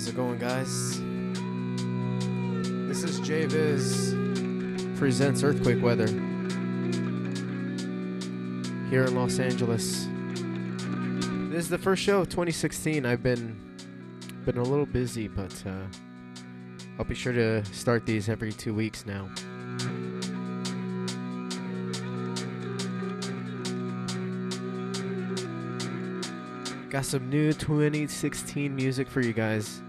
How's it going, guys? This is JViz presents Earthquake Weather here in Los Angeles. This is the first show of 2016. I've been a little busy, but I'll be sure to start these every 2 weeks now. Got some new 2016 music for you guys.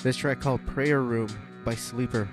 This track called Prayer Room by Sleeper.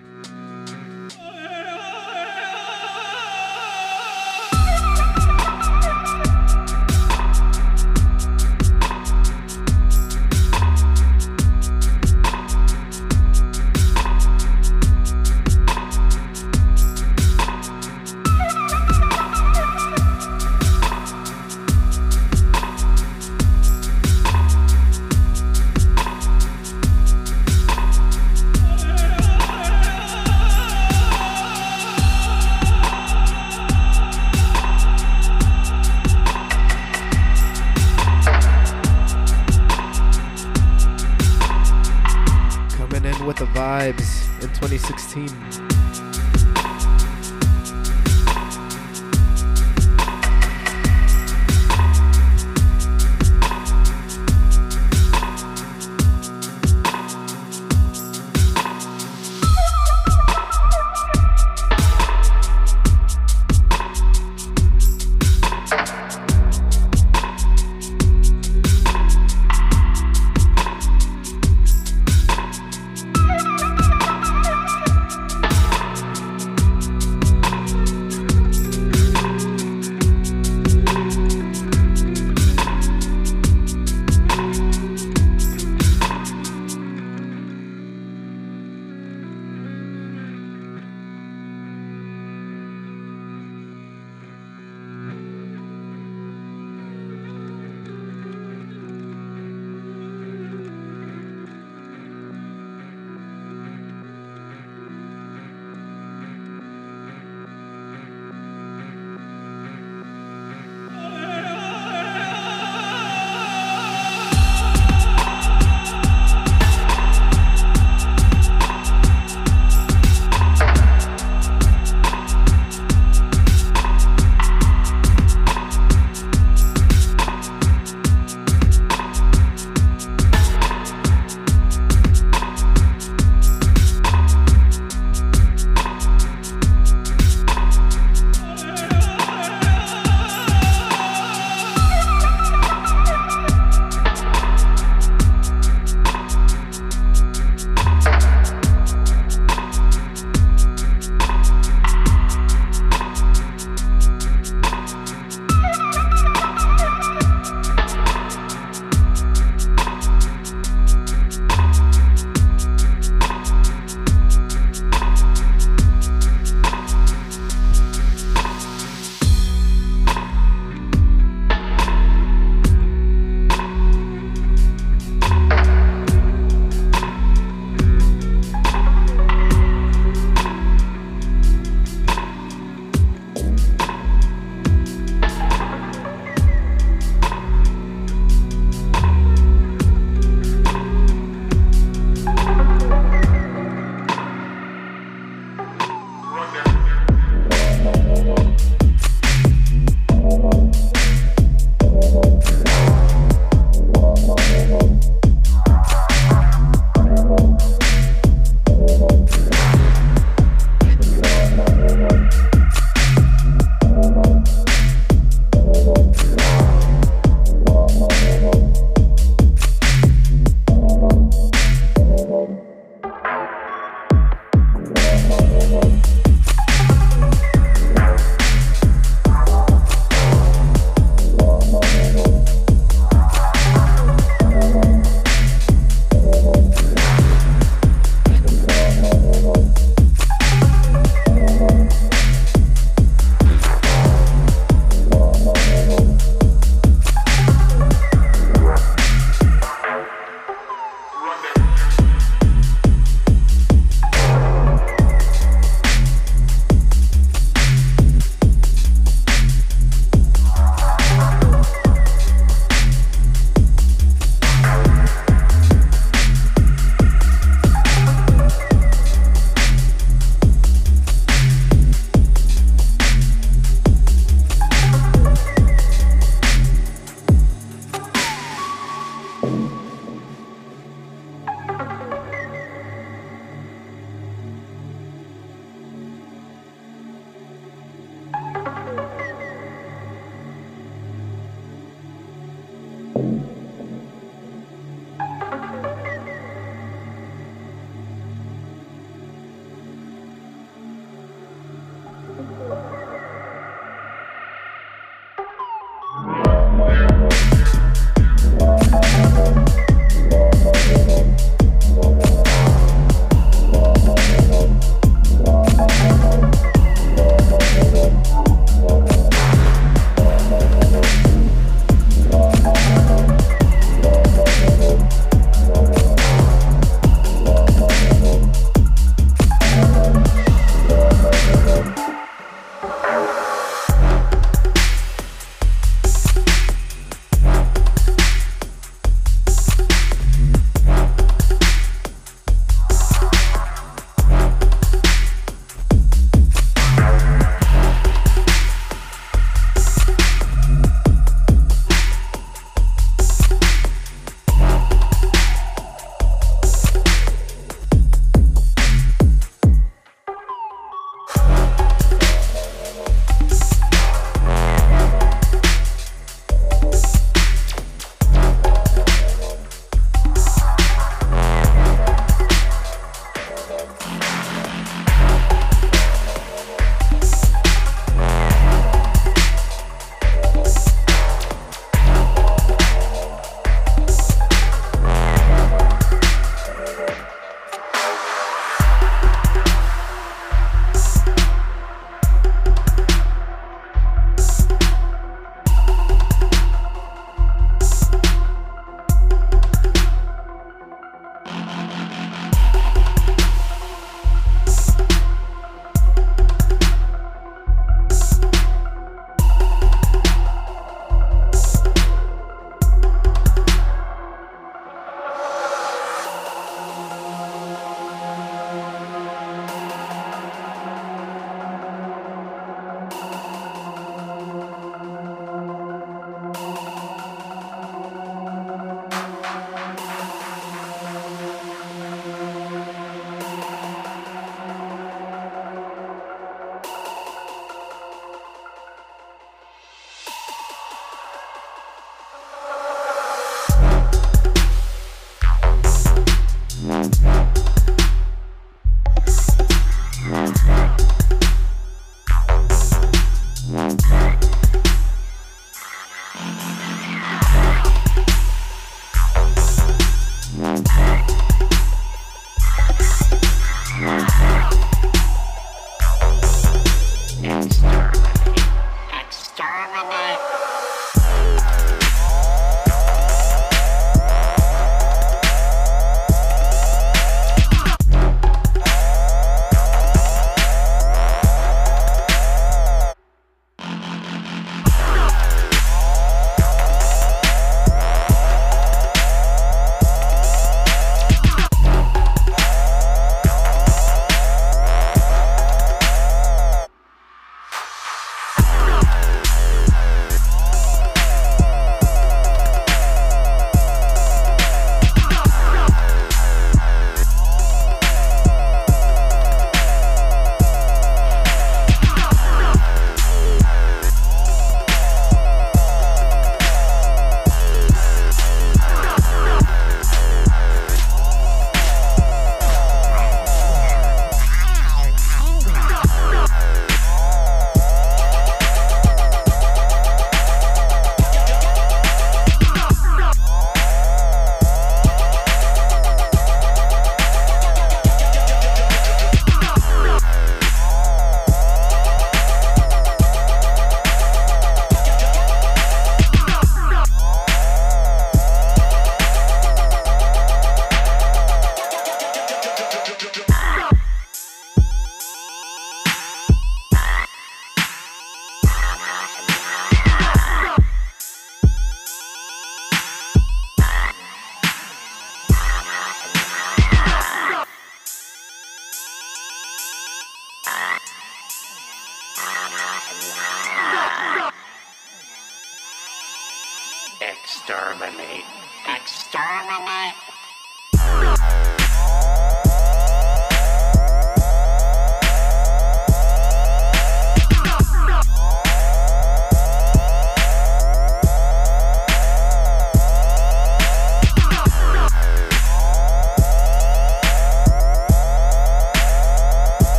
In 2016.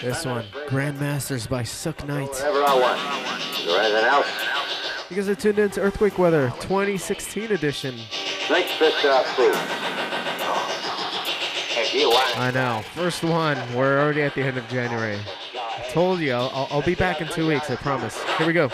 This one, Grandmasters by Suck Knight. Whatever I want. Is there anything else? You guys are tuned in to Earthquake Weather 2016 edition. Snakes fits our food. I know. First one. We're already at the end of January. I told you. I'll be back in 2 weeks. I promise. Here we go.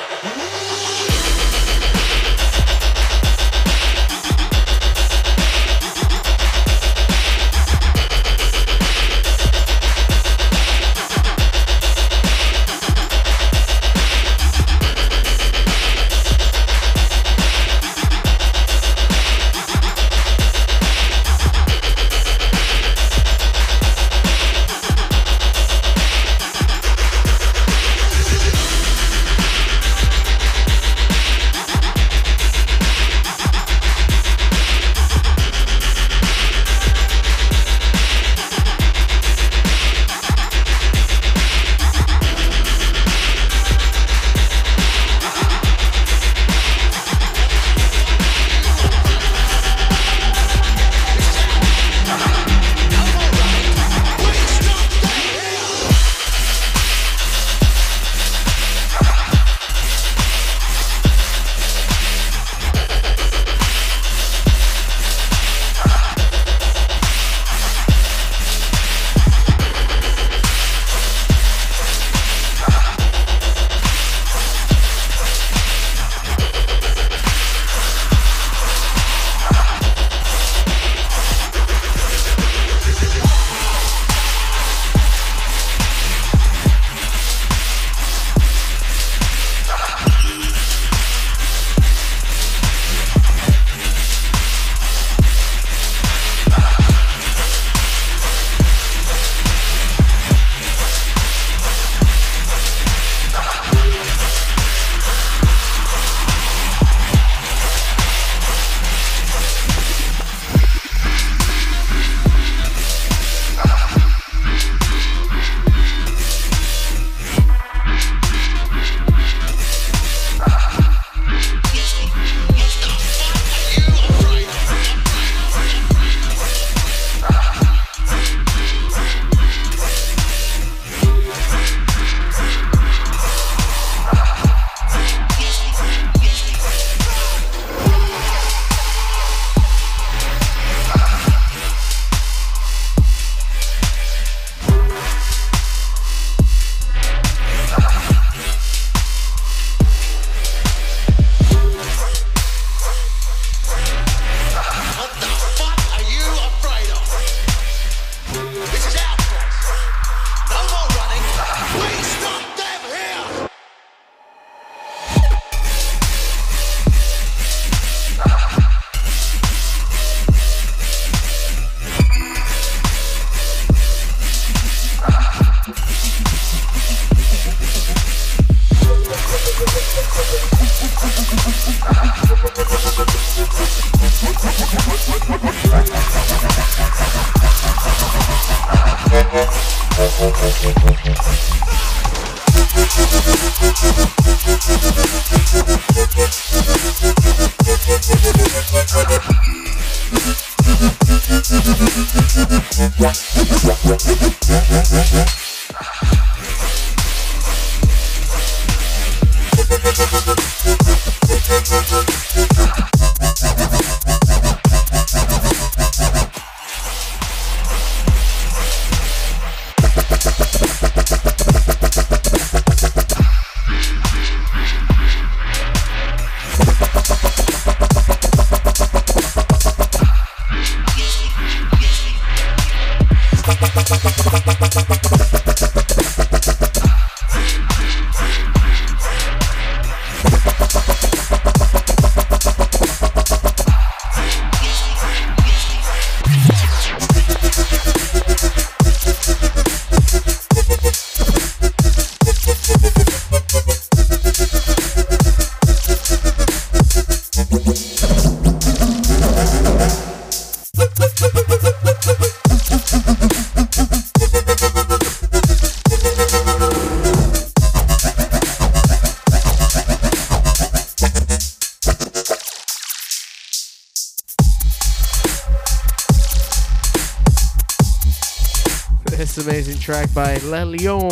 Amazing track by Le Lion.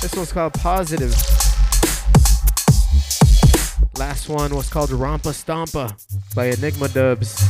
This one's called Positive. Last one was called Rompa Stompa by Enigma Dubs.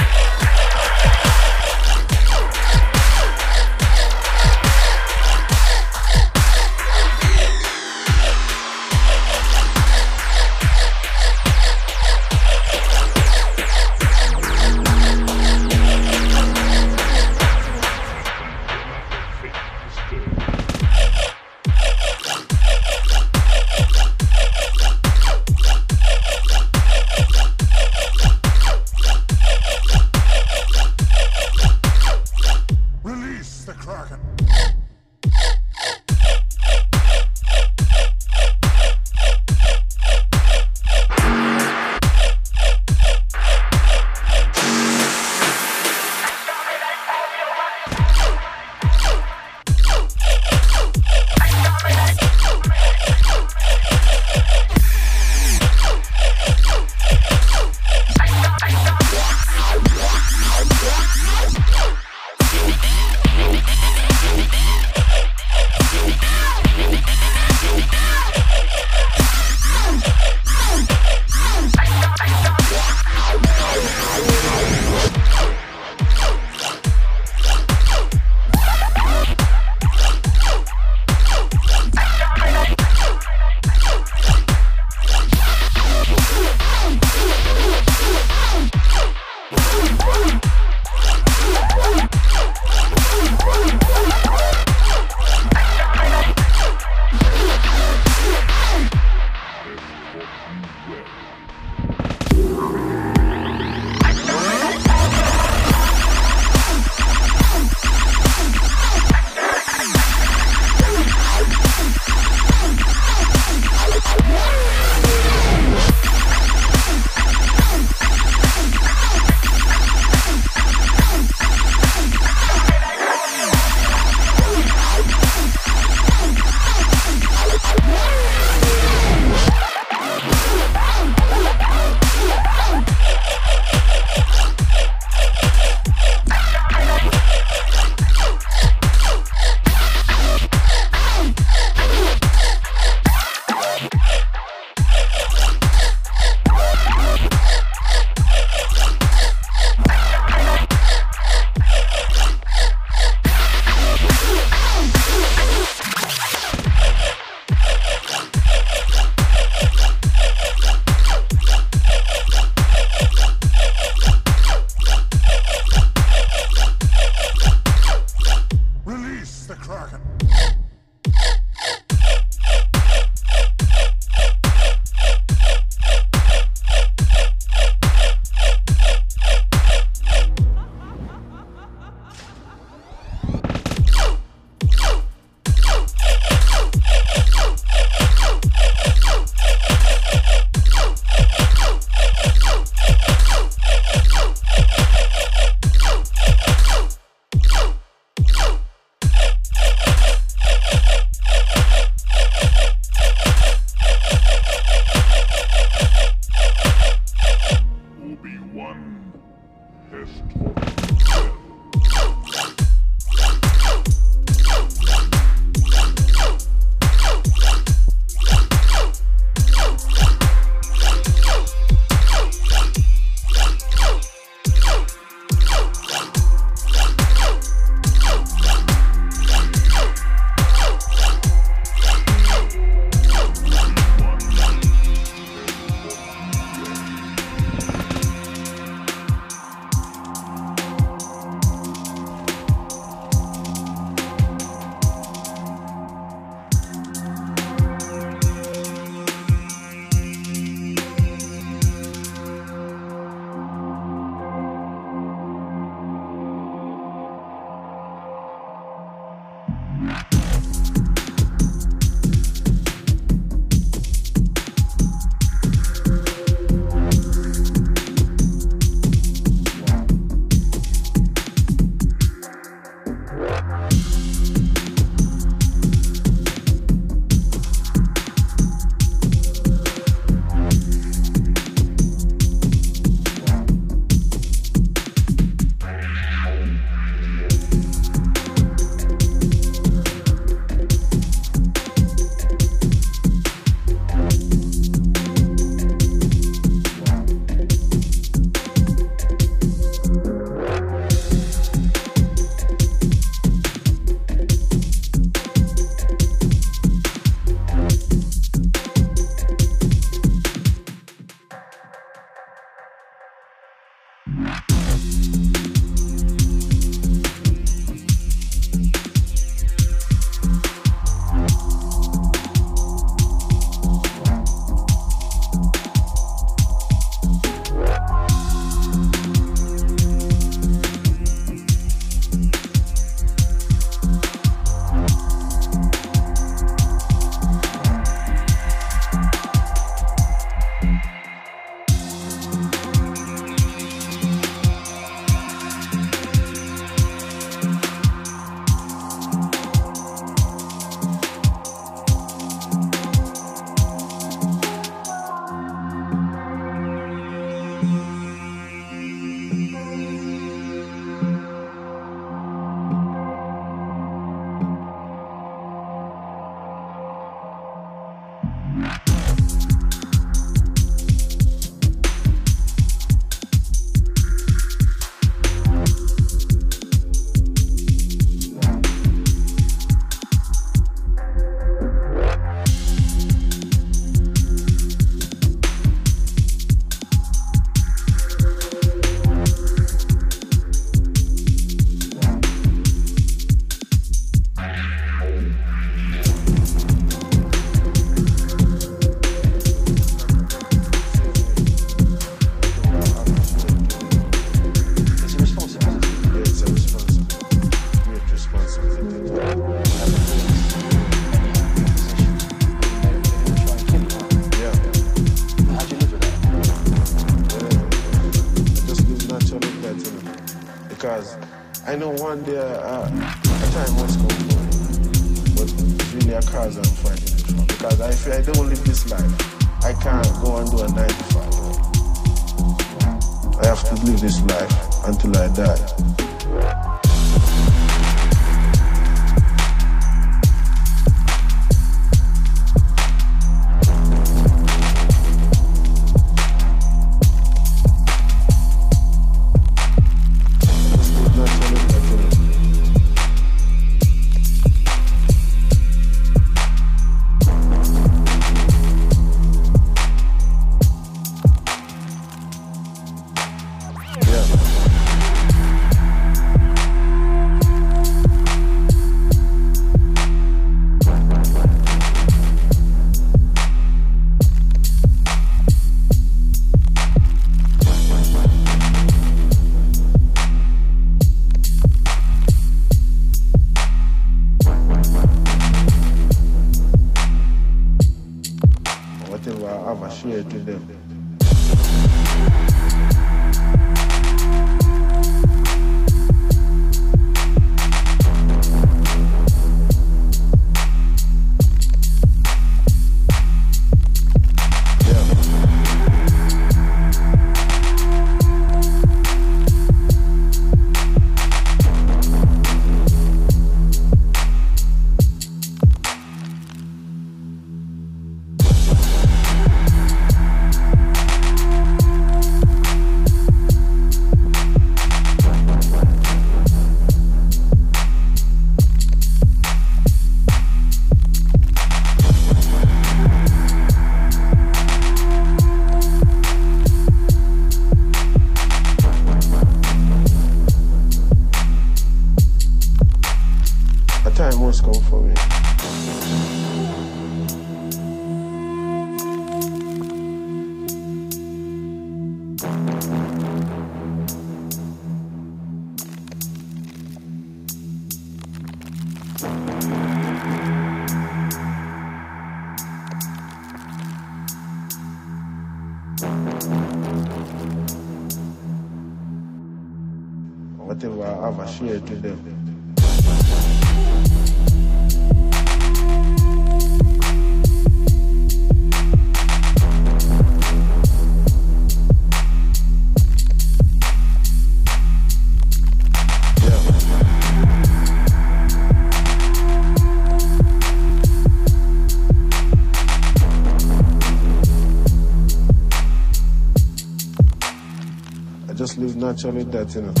Naturally, that's enough. I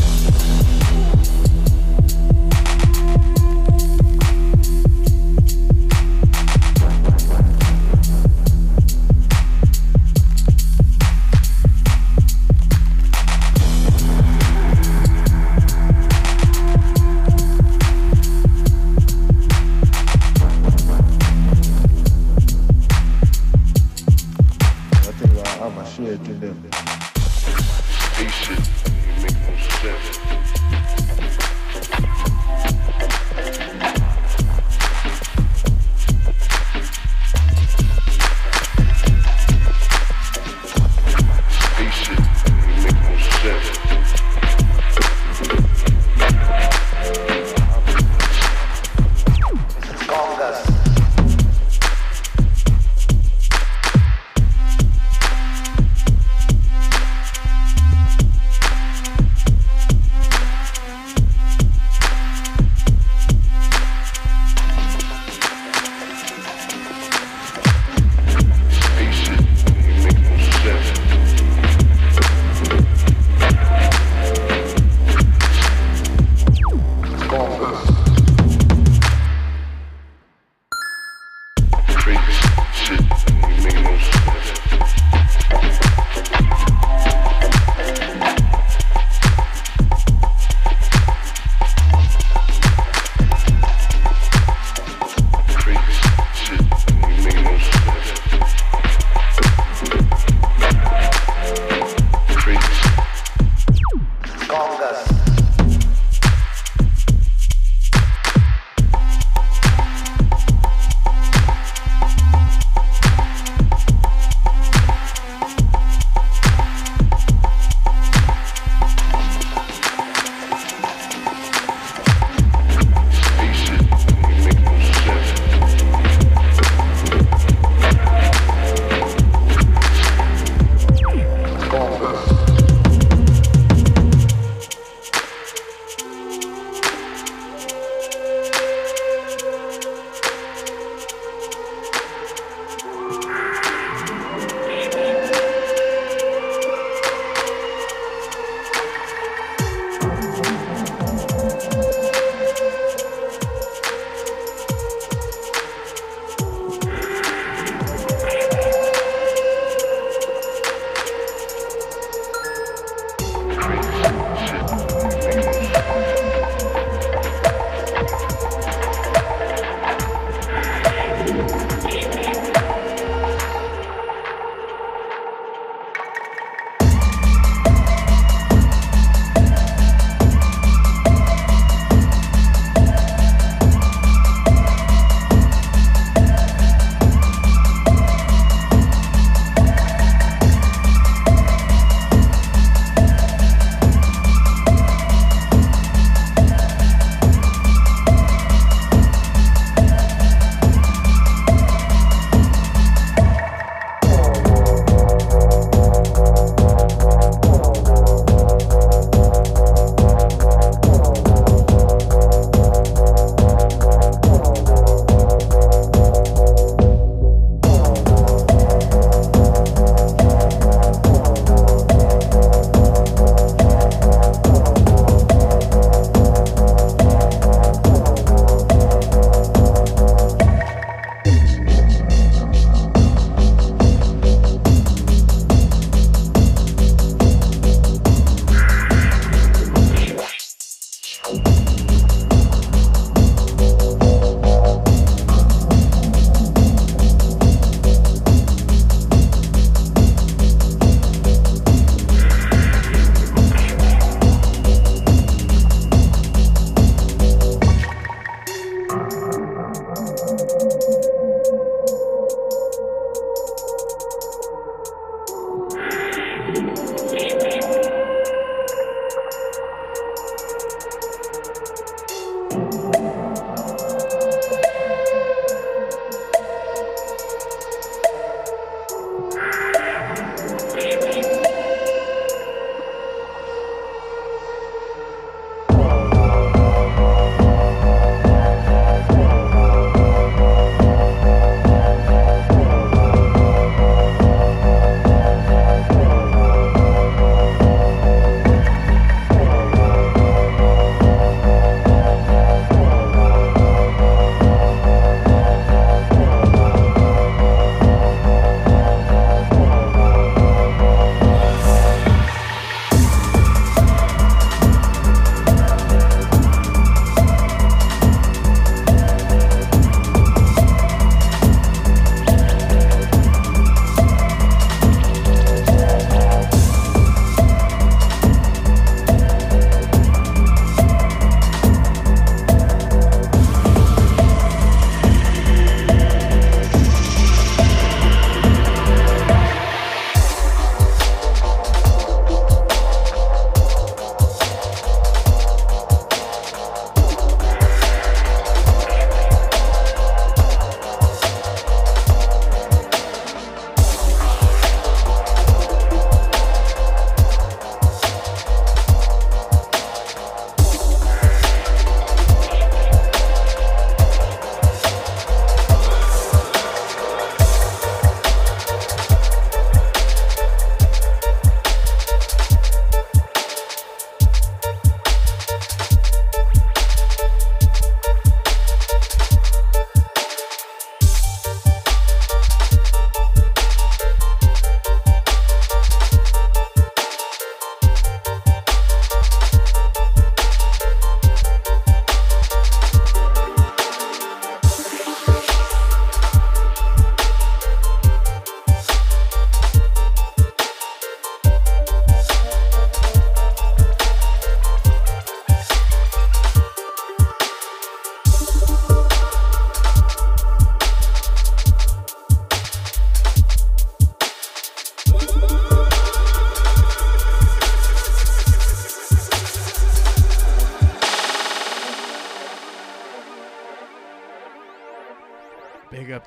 think I have a share to them. Station, you make no sense.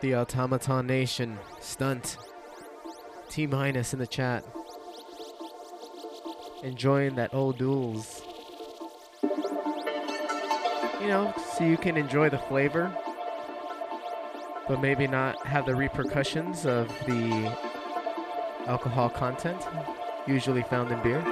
the Automata Nation stunt. T-minus in the chat. Enjoying that old duels. You know, so you can enjoy the flavor, but maybe not have the repercussions of the alcohol content usually found in beer.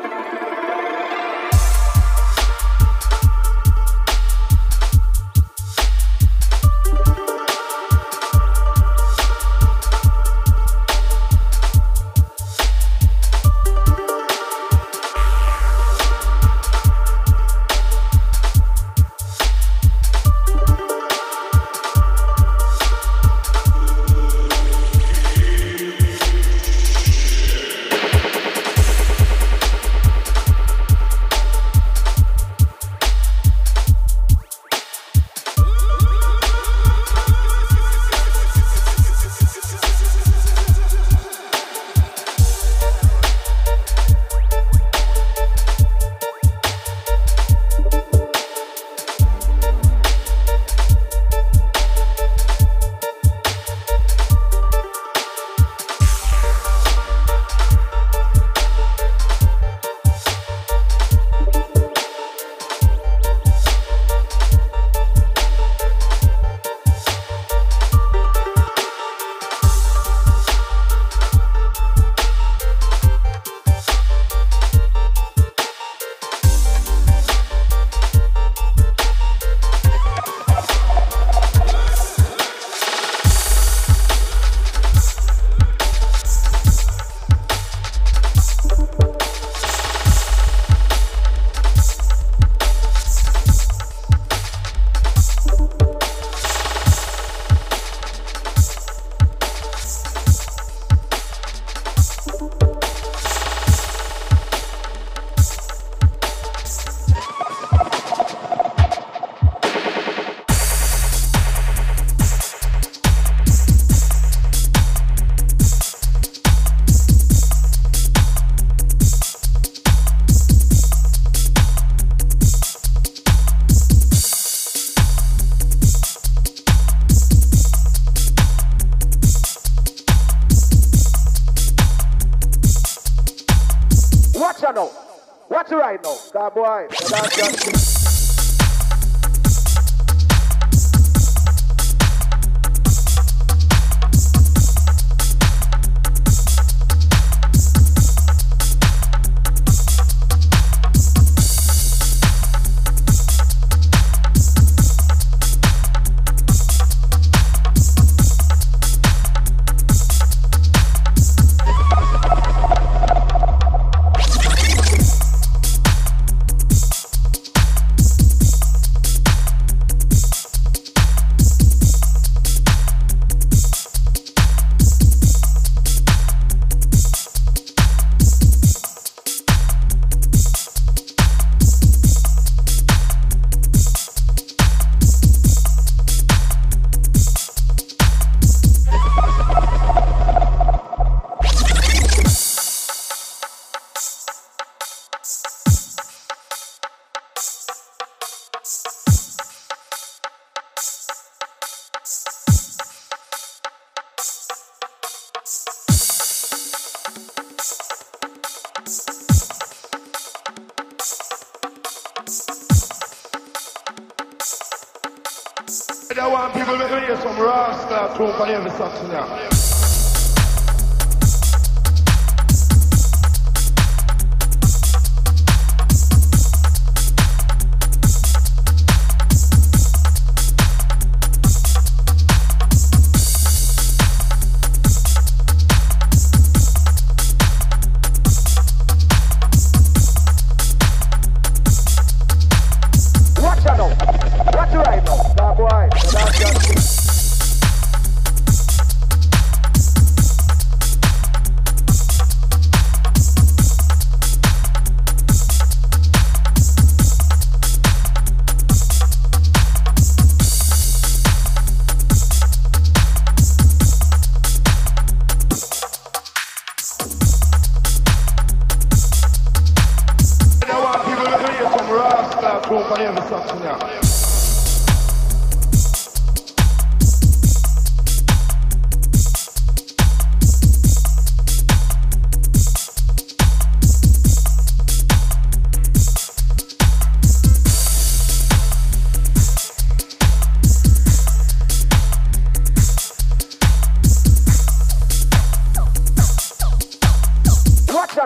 Watch it right now, that boy.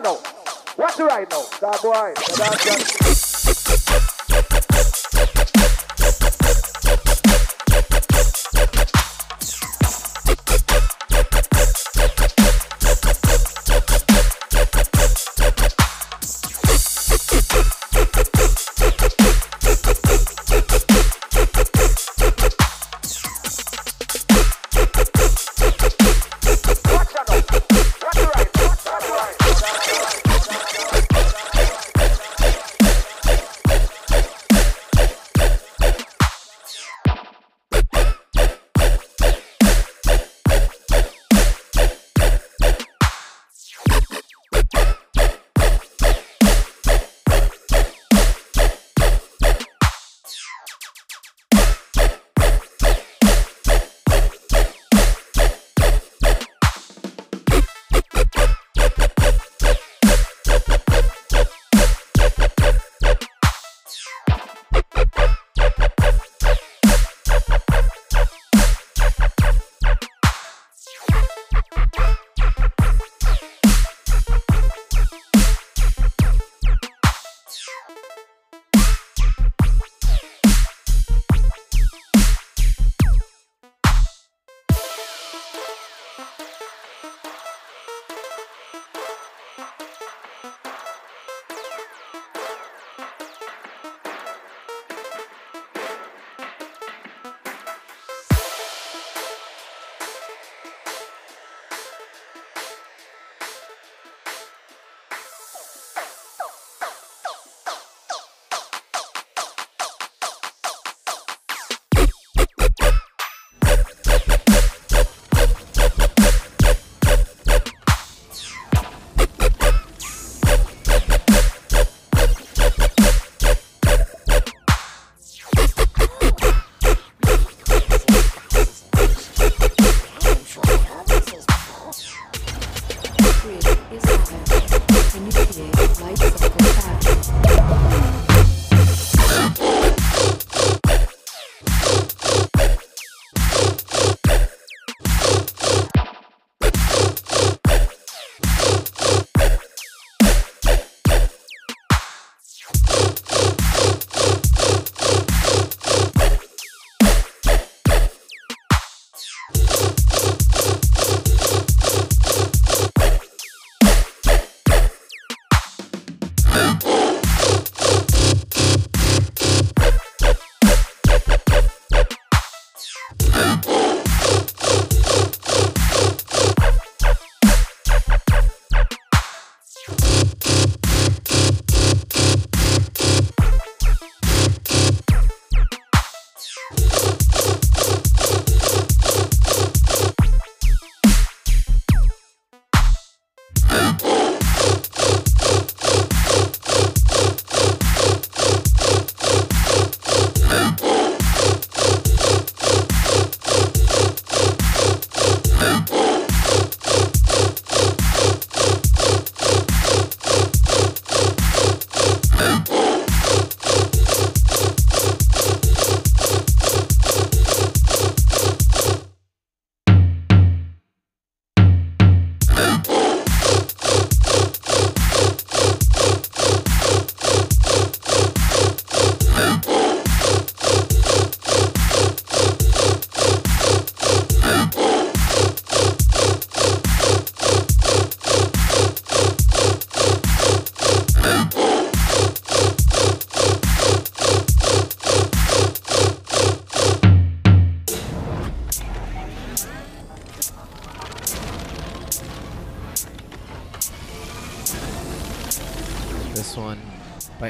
dancer now. What's the right now? That boy, the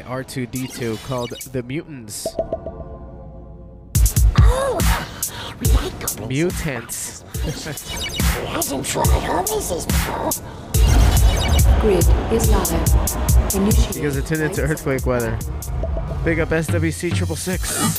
R2D2 called The Mutants. Oh, we like mutants. Grid is live. Initiate. He gives attendance to Earthquake Weather. Big up SWC 666.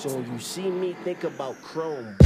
So you see me, think about Chrome.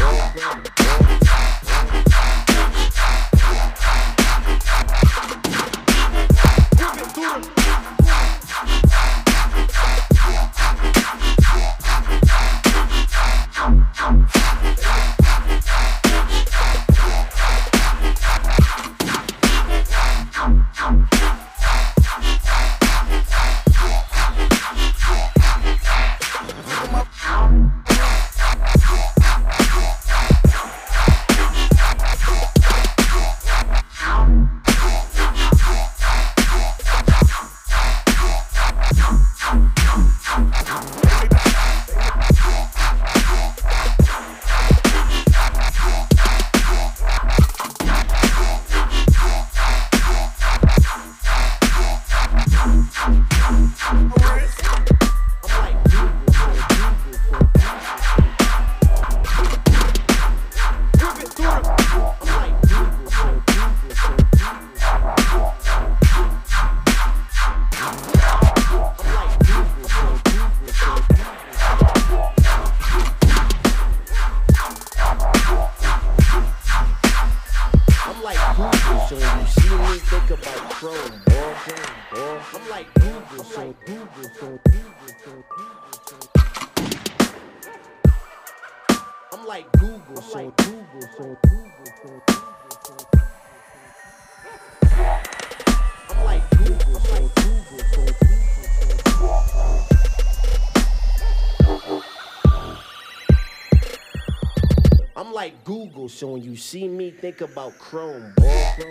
Google, so when you see me, think about Chrome. Whip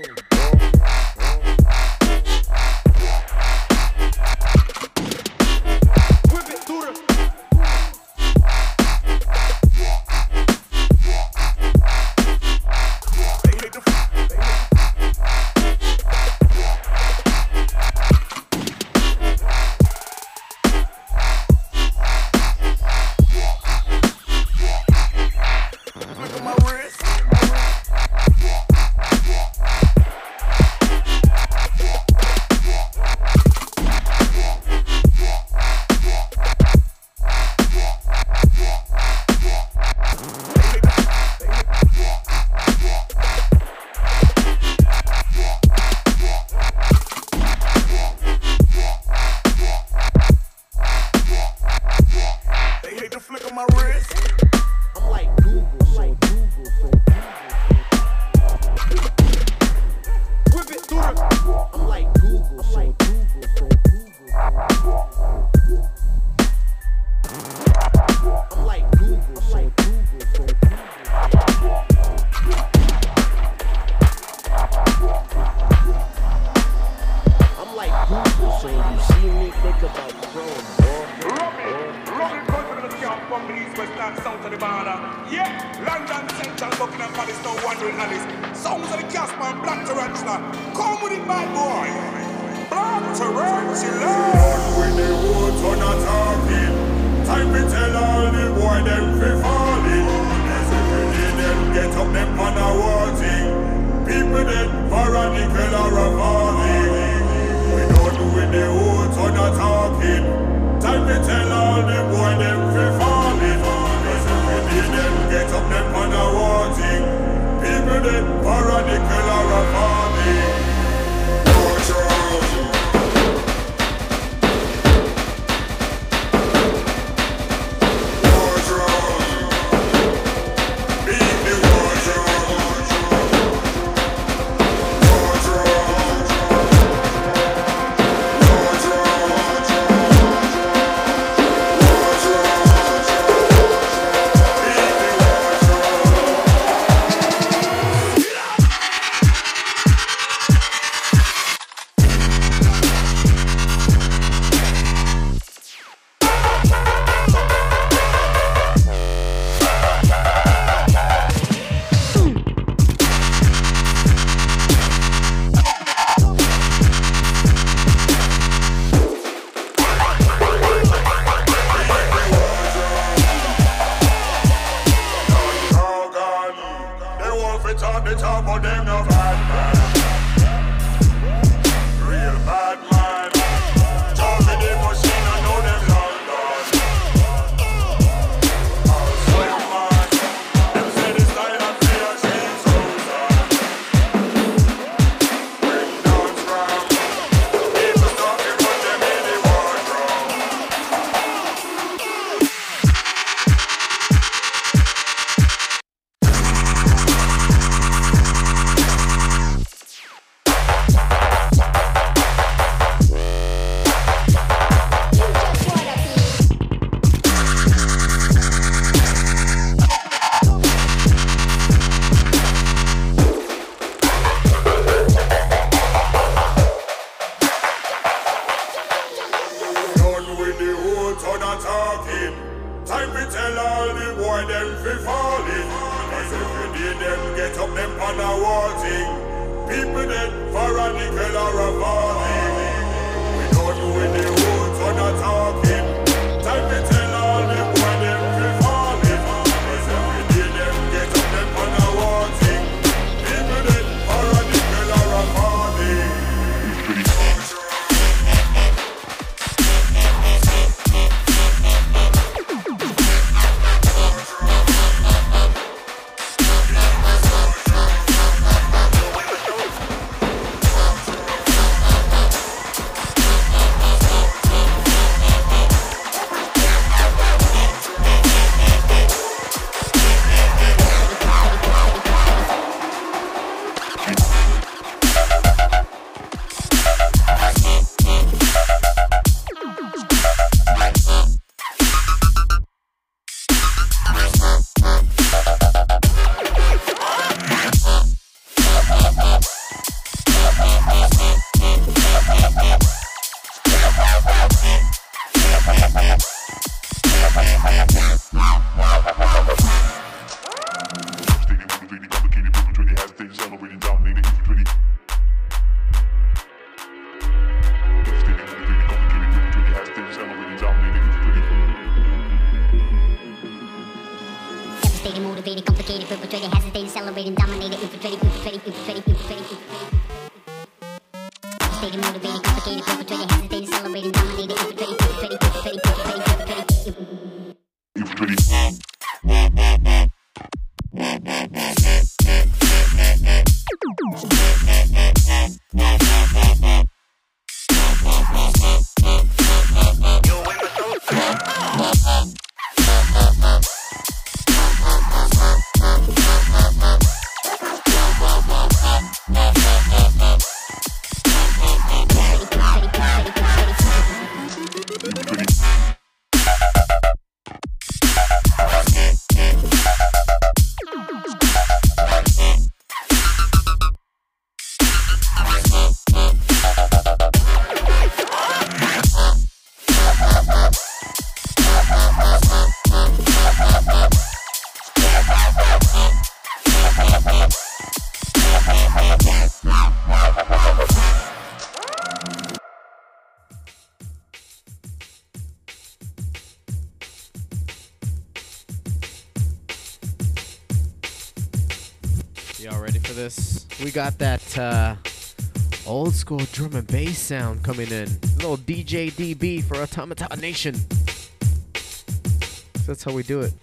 it through the my wrist. I'm like Google, whip it through the. I'm like Google, I'm like Google, I'm like Google, so you see me, think about the road. Rocky country that can't from the east, west, and south of the border. Yeah, London, Central, Buckingham Palace, no wandering alleys. Sounds of the Casper and Black Tarantula. Come with it, my boy. Black Tarantula. Run with the woods on a talking. Time to tell all the boy them fi falling. As every day them get up them on a warning. People them for a nickel or a farthing. We don't do it the woods on a talking. Time to tell all the boy them fi falling. As every day them get up them on a warning. People them for a nickel or a farthing. Watch out. Y'all ready for this? We got that old school drum and bass sound coming in. A little DJ DB for Automata Nation. So that's how we do it.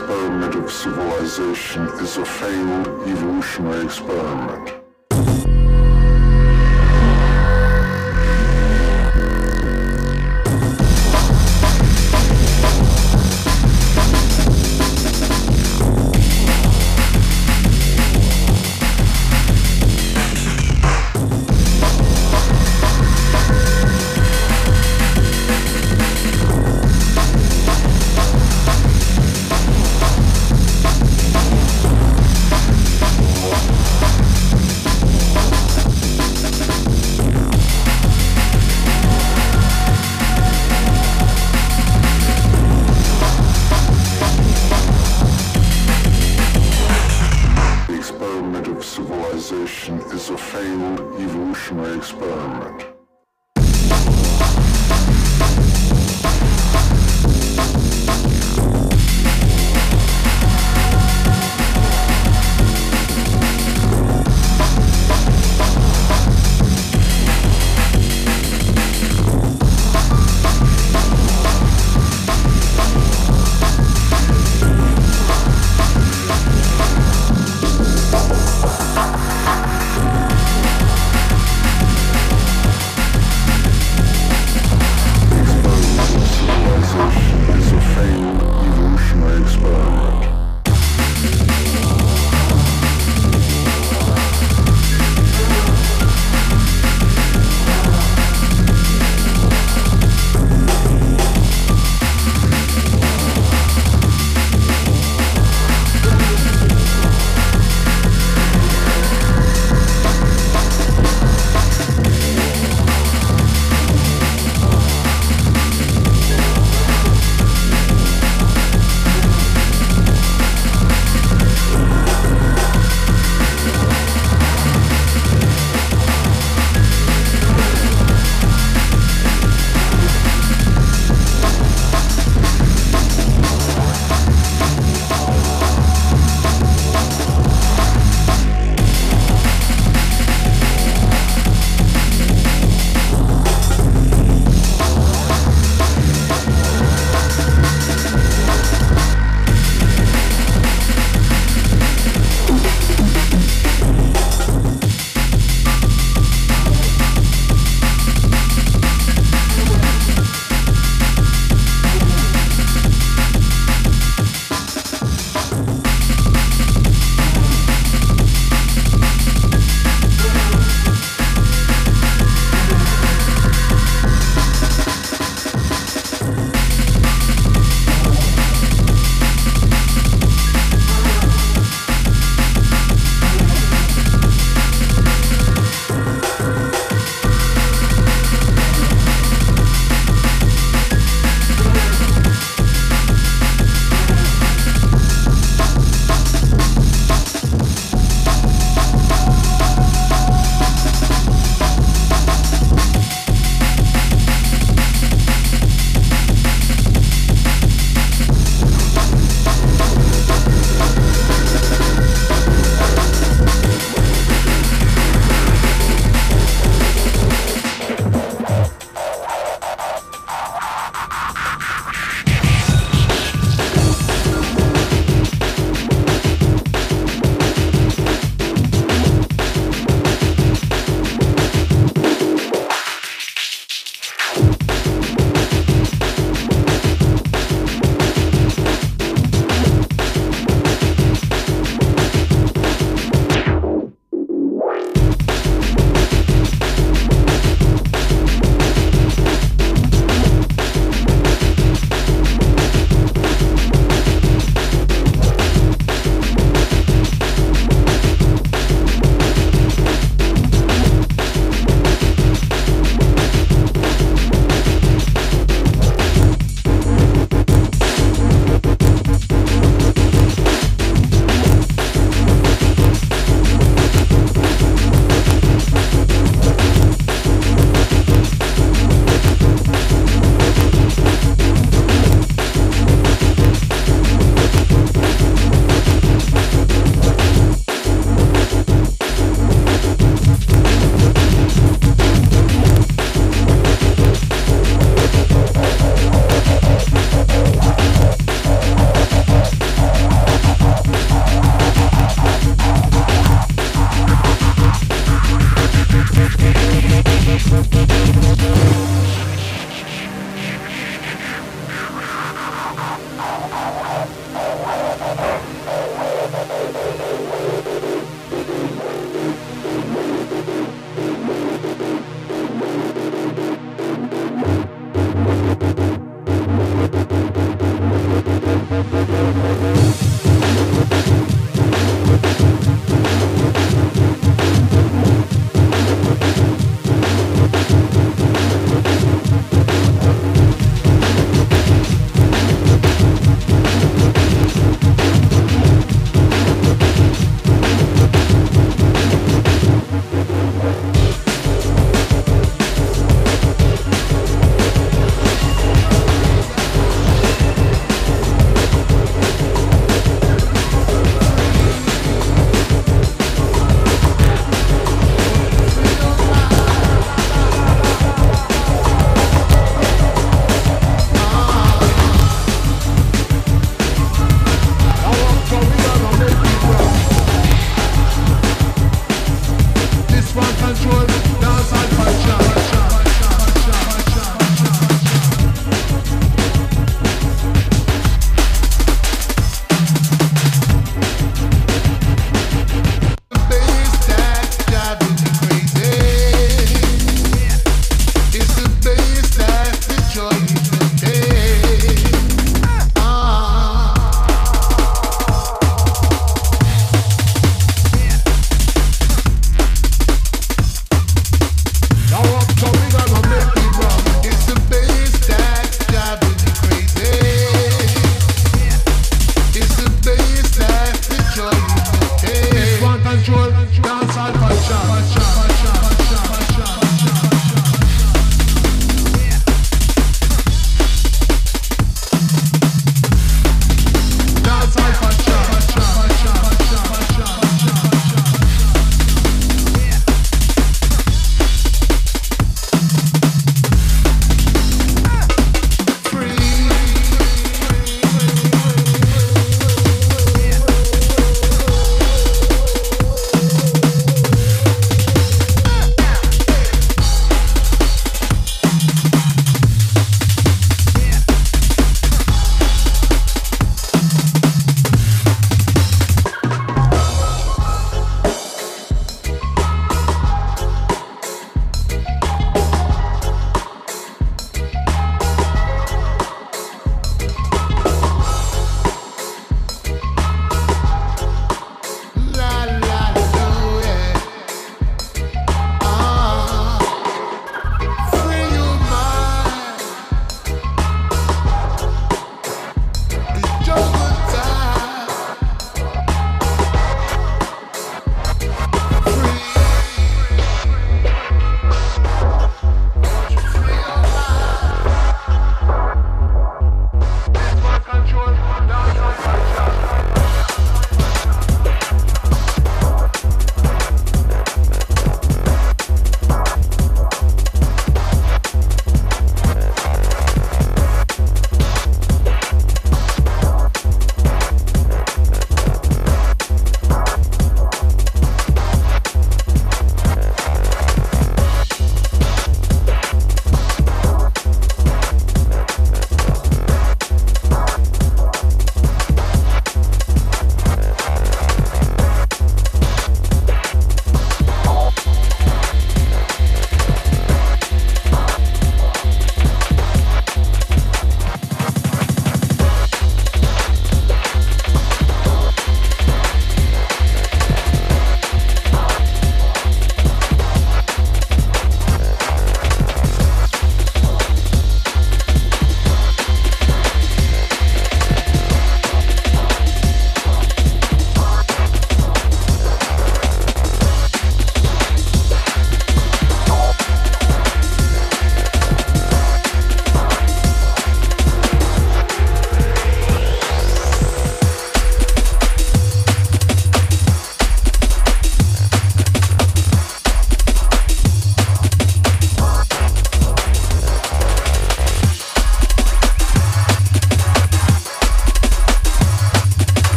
experiment of civilization is a failed evolutionary experiment.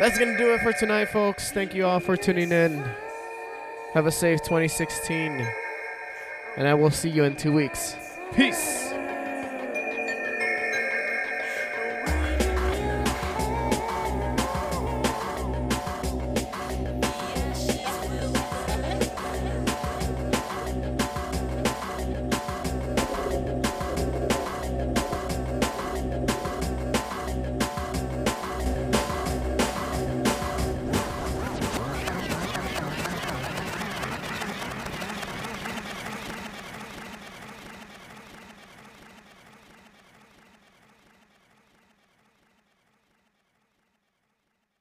That's going to do it for tonight, folks. Thank you all for tuning in. Have a safe 2016. And I will see you in 2 weeks. Peace.